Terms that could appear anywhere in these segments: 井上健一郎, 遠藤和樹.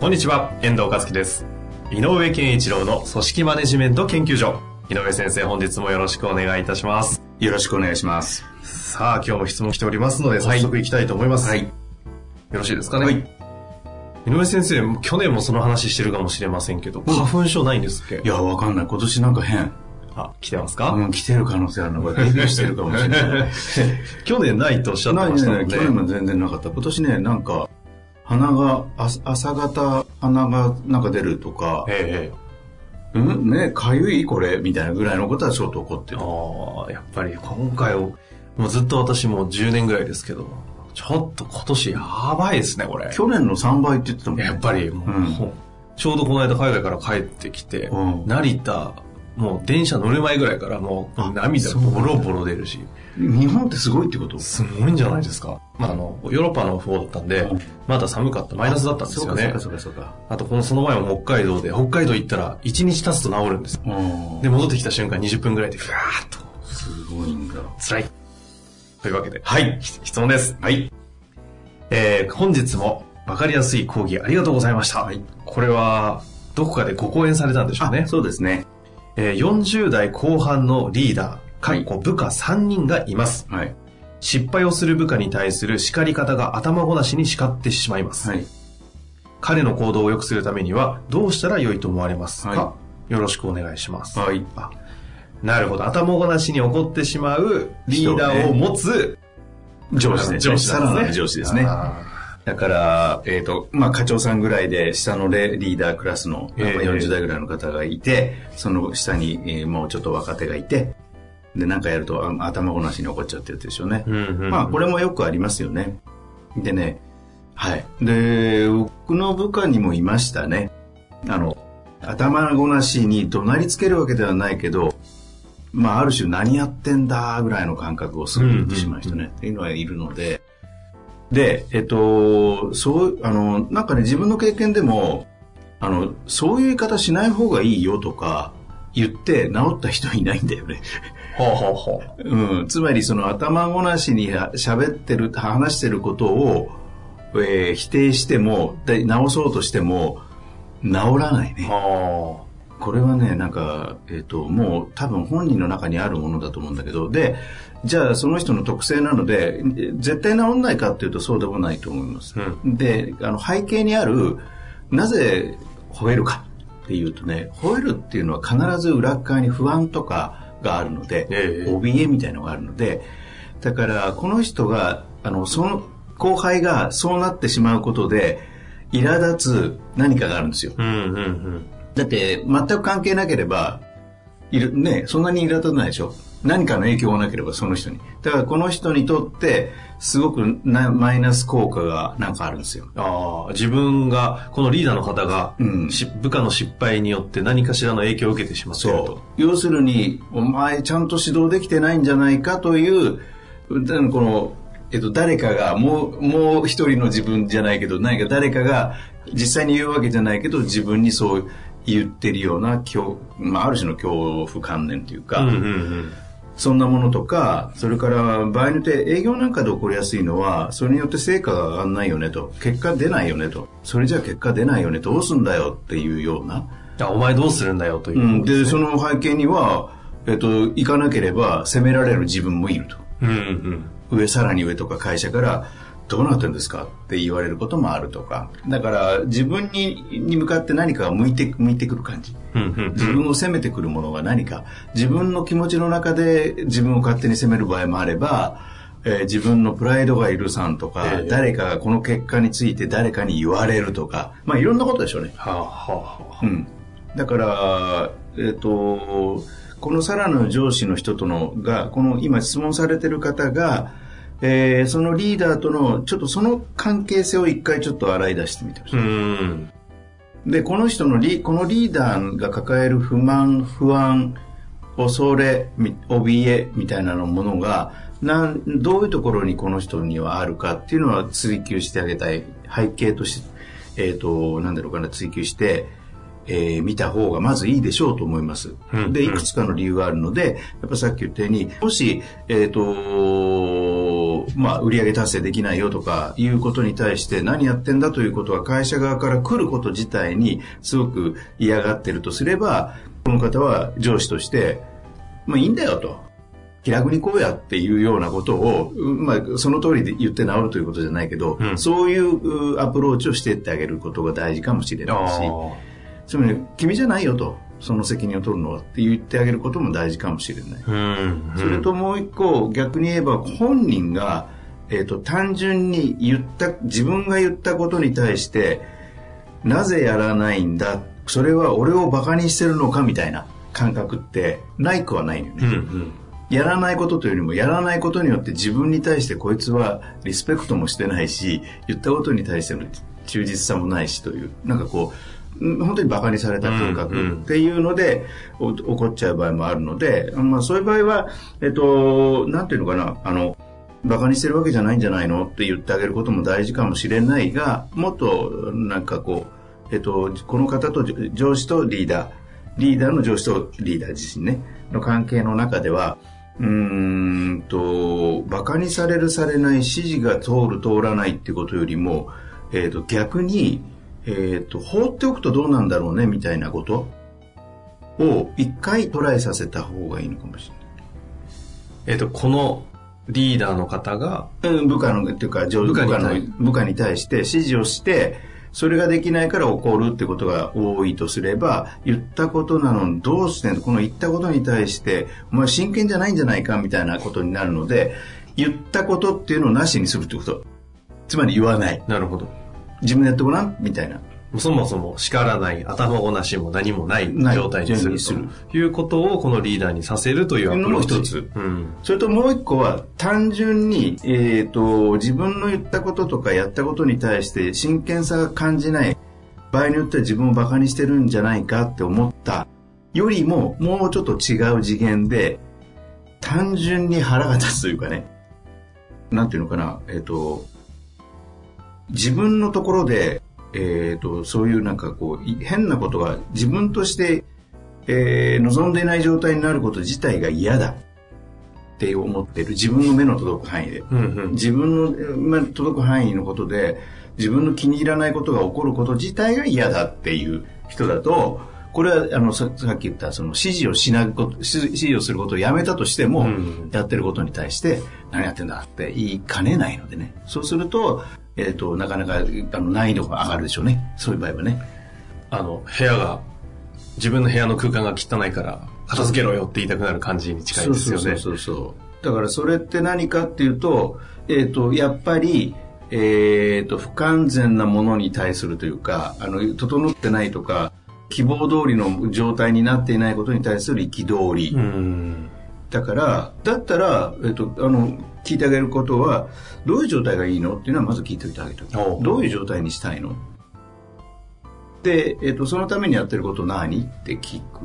こんにちは、遠藤和樹です。井上健一郎の組織マネジメント研究所。井上先生、本日もよろしくお願いいたします。よろしくお願いします。さあ、今日も質問来ておりますので、早速いきたいと思います、よろしいですかね。井上先生、去年もその話してるかもしれませんけど、花粉症ないんですっけ？いや、わかんない。今年なんか変。あ、来てますか？うん、来てる可能性あるの。これ、影響してるかもしれない。去年ないとおっしゃってましたもんね。去年も全然なかった。今年ね、なんか、鼻が、朝方、鼻がなんか出るとか、うんね、かゆいこれみたいなぐらいのことはちょっと起こってる。ああ、やっぱり今回を、もうずっと私もう10年ぐらいですけど、ちょっと今年やばいですね、これ。去年の3倍って言ってたもんね。やっぱりもう、ちょうどこの間海外から帰ってきて、成田、もう電車乗る前ぐらいからもう涙ボロボロ出るし。日本ってすごいってこと？すごいんじゃないですか。まあ、ヨーロッパの方だったんで、まだ寒かった、マイナスだったんですよね。そうか。あと、その前も北海道で、北海道行ったら1日経つと治るんですよ。で、戻ってきた瞬間20分ぐらいで、ふわーっと。すごいんだ。辛い。というわけで、質問です。本日も分かりやすい講義ありがとうございました。これは、どこかでご講演されたんでしょうね。そうですね。40代後半のリーダー、部下3人がいます。失敗をする部下に対する叱り方が頭ごなしに叱ってしまいます。彼の行動を良くするためには、どうしたら良いと思われますか？よろしくお願いします。なるほど。頭ごなしに怒ってしまうリーダーを持つ上司ですね。さらなる上司ですね。だから、まあ、課長さんぐらいで、下のリーダークラスの、40代ぐらいの方がいて、その下に、もうちょっと若手がいて、で、なんかやると、頭ごなしに怒っちゃってるでしょうね。まあ、これもよくありますよね。でね、で、僕の部下にもいましたね。頭ごなしに怒鳴りつけるわけではないけど、まあ、ある種何やってんだぐらいの感覚をすぐ言ってしまう人ねっていうのはいるので、で、そう、なんかね、自分の経験でも、そういう言い方しない方がいいよとか言って治った人いないんだよね。つまり、頭ごなしに喋ってる、話してることを、否定しても、治そうとしても、治らないね。これはね、なんか、もう多分本人の中にあるものだと思うんだけど、で、じゃあその人の特性なので、絶対治んないかっていうとそうでもないと思います。で、背景にある、なぜ吠えるかっていうとね、吠えるっていうのは必ず裏側に不安とかがあるので、怯えみたいなのがあるので、だからこの人が、その後輩がそうなってしまうことで、苛立つ何かがあるんですよ。だって全く関係なければね、そんなに苛立たないでしょ。何かの影響がなければその人に。だからこの人にとってすごくマイナス効果がなんかあるんですよ。自分がこのリーダーの方が、部下の失敗によって何かしらの影響を受けてしまっていると。要するにお前ちゃんと指導できてないんじゃないかというこの。誰かがもう一人の自分じゃないけど、何か誰かが実際に言うわけじゃないけど、自分にそう言ってるような、まあ、ある種の恐怖観念というか、そんなものとか、それから場合によって営業なんかで起こりやすいのは、それによって成果が上がんないよねと、結果出ないよねと、それじゃ結果出ないよね、どうすんだよっていうような。お前どうするんだよという、で、その背景には、行かなければ責められる自分もいると。さらに上とか会社からどうなってるんですかって言われることもあるとか、だから自分に向かって何かが向いてくる感じ、自分を責めてくるものが何か、自分の気持ちの中で自分を勝手に責める場合もあれば、自分のプライドが許さんとか、誰かがこの結果について誰かに言われるとか、まあいろんなことでしょうね。だからこのさらなる上司の人とのが、この今質問されてる方が、そのリーダーとのちょっとその関係性を一回ちょっと洗い出してみてほしい。うんでこのリーダーが抱える不満、不安、恐れ、怯えみたいなものがどういうところにこの人にはあるかっていうのは追求してあげたい、背景として、何だろうかな、追求して、見た方がまずいいでしょうと思います。でいくつかの理由があるので、やっぱさっき言ったようにもし、売上達成できないよとかいうことに対して何やってんだということは会社側から来ること自体にすごく嫌がってるとすれば、この方は上司としてまあいいんだよと気楽にこうやっていうようなことを、その通りで言って治るということじゃないけど、そういうアプローチをしていってあげることが大事かもしれないし、つまり君じゃないよとその責任を取るのはって言ってあげることも大事かもしれない。うんうん、それともう一個逆に言えば本人が、単純に自分が言ったことに対してなぜやらないんだ、それは俺をバカにしてるのかみたいな感覚ってないくはないよね。うんうん、やらないことというよりもやらないことによって自分に対してこいつはリスペクトもしてないし言ったことに対しての忠実さもないしという、なんかこう本当にバカにされた感覚っていうので、怒っちゃう場合もあるので、そういう場合は、なんていうのかな、バカにしてるわけじゃないんじゃないのって言ってあげることも大事かもしれないが、もっとなんかこう、この方と上司とリーダー、リーダーの上司とリーダー自身ね、の関係の中では、バカにされるされない、指示が通る通らないってことよりも、逆に、放っておくとどうなんだろうねみたいなことを一回トライさせた方がいいのかもしれない。このリーダーの方が、部下のっていうか部下に対して指示をしてそれができないから怒るってことが多いとすれば、言ったことなのにどうしてこの言ったことに対してお前真剣じゃないんじゃないかみたいなことになるので、言ったことっていうのをなしにするってこと、つまり言わない。なるほど。自分でやってごらんみたいな。そもそも叱らない、頭ごなしも何もない状態にするということをこのリーダーにさせるというアプローチの一つ、それともう一個は単純に、自分の言ったこととかやったことに対して真剣さが感じない、場合によっては自分をバカにしてるんじゃないかって思ったよりも、もうちょっと違う次元で単純に腹が立つというかね、なんていうのかな、自分のところで、そういうなんかこう変なことが自分として、望んでいない状態になること自体が嫌だって思っている、自分の目の届く範囲で、自分の目の届く範囲のことで自分の気に入らないことが起こること自体が嫌だっていう人だと、これはさっき言ったその指示をすることをやめたとしても、やってることに対して何やってんだって言いかねないのでね、そうするとなかなか難易度が上がるでしょうね、そういう場合はね。自分の部屋の空間が汚いから片付けろよって言いたくなる感じに近いですよね。そうだから、それって何かっていうと、やっぱり、不完全なものに対するというか、整ってないとか希望通りの状態になっていないことに対する憤り、だからだったら、聞いてあげることはどういう状態がいいのっていうのはまず聞いておいてあげる。どういう状態にしたいので、そのためにやってること何って聞く、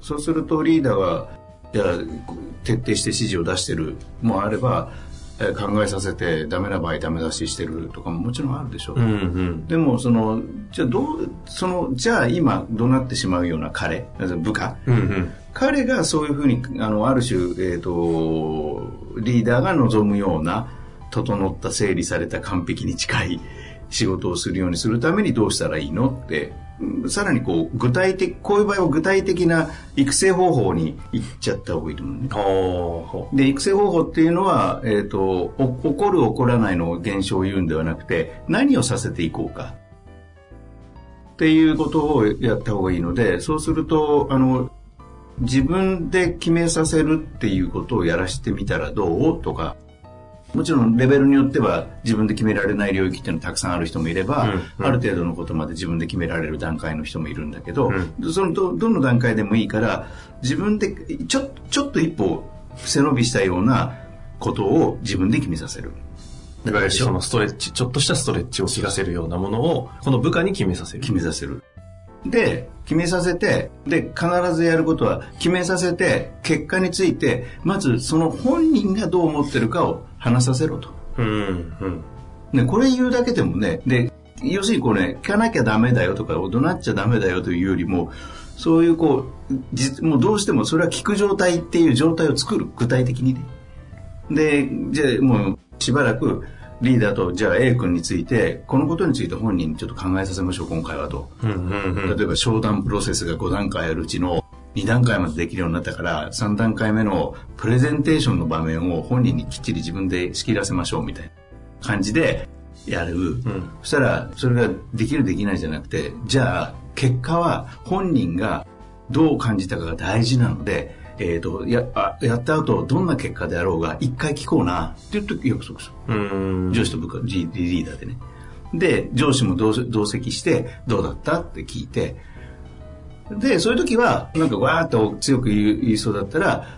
そうするとリーダーは徹底して指示を出してるもあれば、考えさせてダメな場合ダメ出ししてるとかももちろんあるでしょう、でもじゃあ今どうなってしまうような彼、部下、彼がそういうふうにある種、リーダーが望むような整った整理された完璧に近い仕事をするようにするためにどうしたらいいのって、さらにこういう場合は具体的な育成方法に行っちゃった方がいいと思うね。で、育成方法っていうのは、起こる起こらないの現象を言うんではなくて、何をさせていこうかっていうことをやった方がいいので、そうすると自分で決めさせるっていうことをやらしてみたらどうとか、もちろんレベルによっては自分で決められない領域っていうのはたくさんある人もいれば、ある程度のことまで自分で決められる段階の人もいるんだけど、どの段階でもいいから自分でちょっと一歩背伸びしたようなことを自分で決めさせる。だからそのストレッチ、ちょっとしたストレッチを効かせるようなものをこの部下に決めさせる。決めさせる。で、決めさせて、で、必ずやることは決めさせて、結果について、まずその本人がどう思ってるかを話させろと。うんうん。ね、これ言うだけでもね、で、要するにこうね、聞かなきゃダメだよとか、怒鳴っちゃダメだよというよりも、そういうこう、もうどうしてもそれは聞く状態っていう状態を作る、具体的にね。で、じゃあもうしばらくリーダーと、じゃあ A 君について、このことについて本人にちょっと考えさせましょう、今回はと。うんうんうん、例えば商談プロセスが5段階あるうちの2段階までできるようになったから、3段階目のプレゼンテーションの場面を本人にきっちり自分で仕切らせましょうみたいな感じでやる。うん、そしたら、それができるできないじゃなくて、じゃあ結果は本人がどう感じたかが大事なので、やった後どんな結果であろうが一回聞こうなって言って約束する。上司と部下、リーダーでね。で、上司も同席してどうだったって聞いて、で、そういう時はなんかわーっと強く言いそうだったら、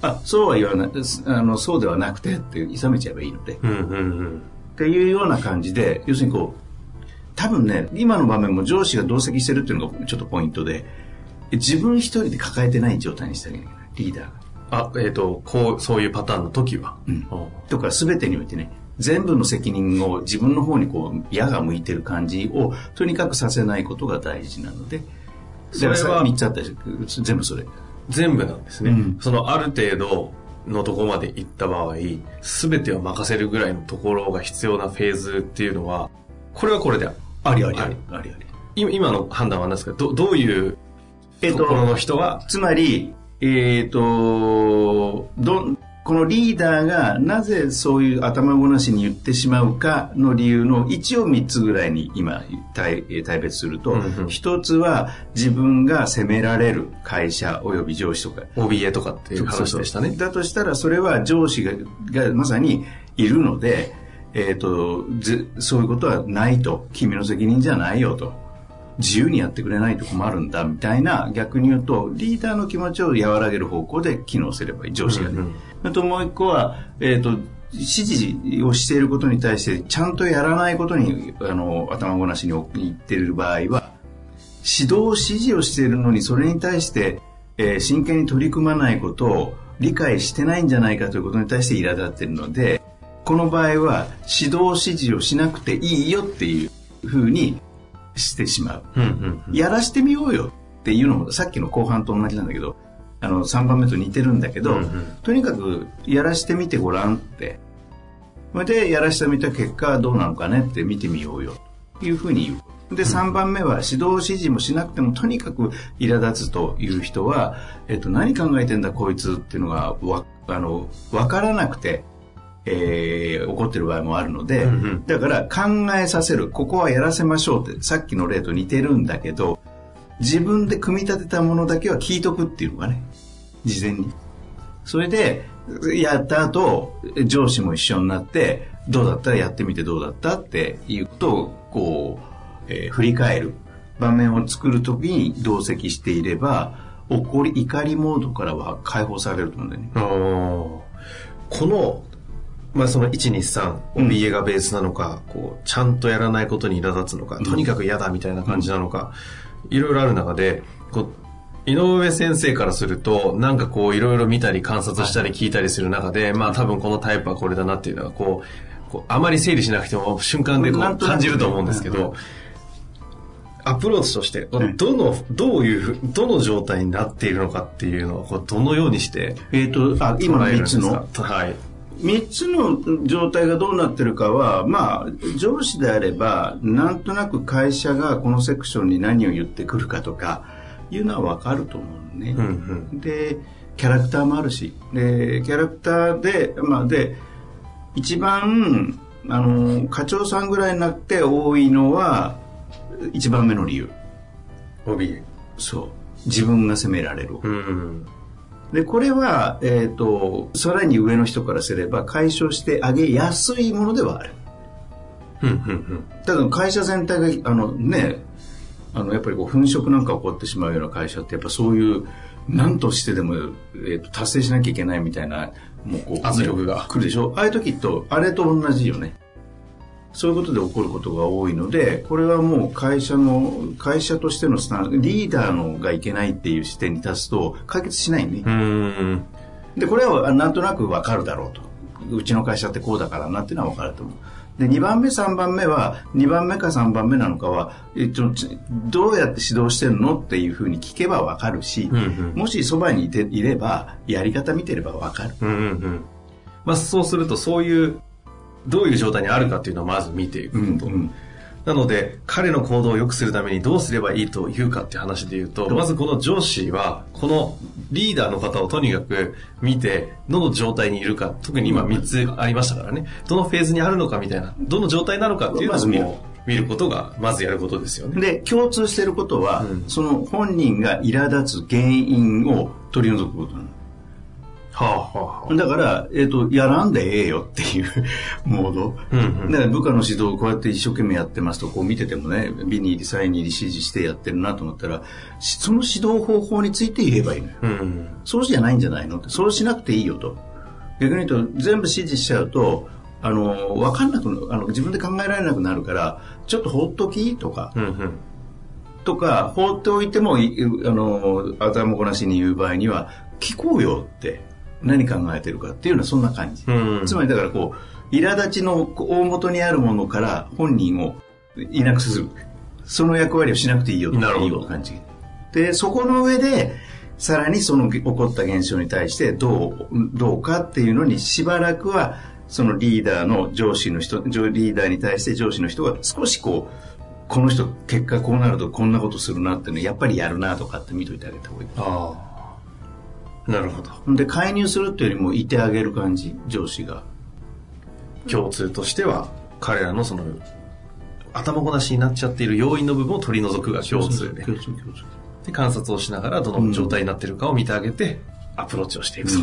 あ、そうは言わない、そうではなくてっていさめちゃえばいいので、っていうような感じで、要するにこう多分ね、今の場面も上司が同席してるっていうのがちょっとポイントで、自分一人で抱えてない状態にしてあげなきゃいけない。リーダーが。そういうパターンの時は。うん。とか、全てにおいてね、全部の責任を自分の方にこう、矢が向いてる感じを、とにかくさせないことが大事なので、それは3つあったり、全部それ。全部なんですね。うん、その、ある程度のとこまで行った場合、全てを任せるぐらいのところが必要なフェーズっていうのは、これはこれであり。今の判断は何ですか？どういうところの人は、つまり、このリーダーがなぜそういう頭ごなしに言ってしまうかの理由の1を3つぐらいに今対別すると、1つは自分が責められる会社および上司とか怯えとかっていう話でしたね。だとしたらそれは上司がまさにいるので、そういうことはないと、君の責任じゃないよと。自由にやってくれないと困るんだみたいな、逆に言うとリーダーの気持ちを和らげる方向で機能すればいい、上司がね。あともう一個は、指示をしていることに対してちゃんとやらないことに頭ごなしに言っている場合は、指導指示をしているのにそれに対して、真剣に取り組まないことを理解してないんじゃないかということに対して苛立っているので、この場合は指導指示をしなくていいよっていうふうにしてしまう。やらしてみようよっていうのもさっきの後半と同じなんだけど、3番目と似てるんだけど、とにかくやらしてみてごらんって、それでやらしてみた結果はどうなのかねって見てみようよというふうに言う。で、3番目は指導指示もしなくてもとにかく苛立つという人は、何考えてんだこいつっていうのが分からなくて怒ってる場合もあるので、だから考えさせる、ここはやらせましょうって、さっきの例と似てるんだけど、自分で組み立てたものだけは聞いとくっていうのがね、事前に。それでやった後、上司も一緒になって、どうだった、やってみてどうだったっていうことをこう、振り返る場面を作るときに同席していれば、怒りモードからは解放されると思うんだよね。このその 1,2,3 怯えがベースなのか、こうちゃんとやらないことに苛立つのか、とにかく嫌だみたいな感じなのか、いろいろある中で、こう井上先生からすると、なんかこういろいろ見たり観察したり聞いたりする中で、多分このタイプはこれだなっていうのがこうあまり整理しなくても瞬間でこう感じると思うんですけど、アプローチとしてどの状態になっているのかっていうのはどのようにして今の3つの、3つの状態がどうなってるかは、上司であればなんとなく会社がこのセクションに何を言ってくるかとかいうのは分かると思うね。で、キャラクターもあるし、でキャラクターで、で一番課長さんぐらいになって多いのは一番目の理由、そう、自分が責められる。で、これは、さらに上の人からすれば解消してあげやすいものではある。ただ会社全体がやっぱりこう粉飾なんか起こってしまうような会社って、やっぱそういう何としてでも、達成しなきゃいけないみたいなもうこう圧力が来るでしょ。ああいう時とあれと同じよね。そういうことで起こることが多いので、これはもう会社としてのスタンス、リーダーのがいけないっていう視点に立つと解決しないね。うんでこれはなんとなく分かるだろうと、うちの会社ってこうだからなっていうのは分かると思う。で2番目3番目は2番目か3番目なのかはどうやって指導してるのっていうふうに聞けば分かるし、うんうん、もしそばにいればやり方見てれば分かる、うんうんうんまあ、そうするとそういうどういう状態にあるかっていうのをまず見ていくこと、うんうん、なので彼の行動を良くするためにどうすればいいというかっていう話でいうと、まずこの上司はこのリーダーの方をとにかく見て、どの状態にいるか、特に今3つありましたからね、どのフェーズにあるのかみたいな、どの状態なのかっていうのを見ることがまずやることですよね。で共通していることは、うん、その本人が苛立つ原因を取り除くことなの。はあはあ、だから、やらんでええよっていうモード、うんうん、だから部下の指導をこうやって一生懸命やってますとこう見ててもね、美に入り才に入り指示してやってるなと思ったら、その指導方法について言えばいいのよ、うんうん、そうじゃないんじゃないのって、そうしなくていいよと。逆に言うと全部指示しちゃうと分かんなく自分で考えられなくなるから、ちょっと放っときとか、うんうんとか放っておいても頭もこなしに言う場合には聞こうよって何考えてるかっていうのはそんな感じ、うんうん、つまりだからこう苛立ちの大元にあるものから本人をいなくする、その役割をしなくていいよっていう感じで、そこの上でさらにその起こった現象に対してどうかっていうのに、しばらくはそのリーダーの上司の人、リーダーに対して上司の人が少しこう、この人結果こうなるとこんなことするなってね、やっぱりやるなとかって見といてあげた方がいい。ああなるほど。で介入するっていうよりもいてあげる感じ。上司が共通としては彼らのその頭ごなしになっちゃっている要因の部分を取り除くが共通で、で観察をしながらどの状態になっているかを見てあげてアプローチをしていくと、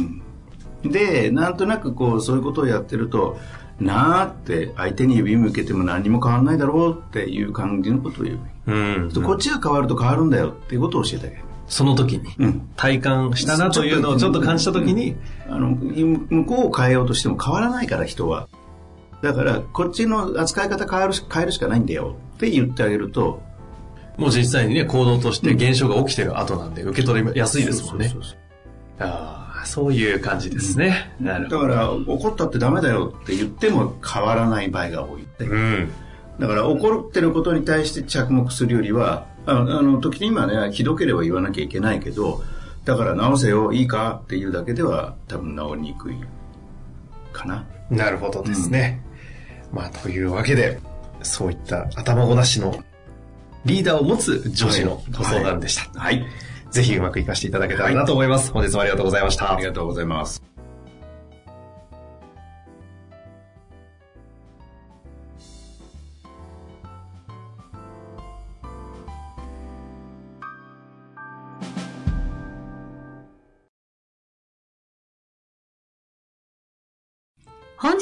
うん、でなんとなくこうそういうことをやってるとなーって、相手に指向けても何も変わんないだろうっていう感じのことを言う、うんうん、こっちが変わると変わるんだよっていうことを教えてあげる。その時に、うん、体感したなというのをちょっと感じた時に、向こうを変えようとしても変わらないから、人はだからこっちの扱い方変えるしかないんだよって言ってあげると、もう実際にね行動として現象が起きてる後なんで受け取りやすいですもんね。ああそういう感じですね、うん、なるほど。だから怒ったってダメだよって言っても変わらない場合が多いって、うん、だから怒ってることに対して着目するよりは、時に今ねひどければ言わなきゃいけないけど、だから直せよいいかっていうだけでは多分直りにくいかな。なるほどですね、うん、まあというわけでそういった頭ごなしのリーダーを持つ上司のご相談でした、はいはい、ぜひうまく活かしていただけたらなと思います、はい、本日もありがとうございました。ありがとうございます。本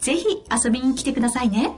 ぜひ遊びに来てくださいね。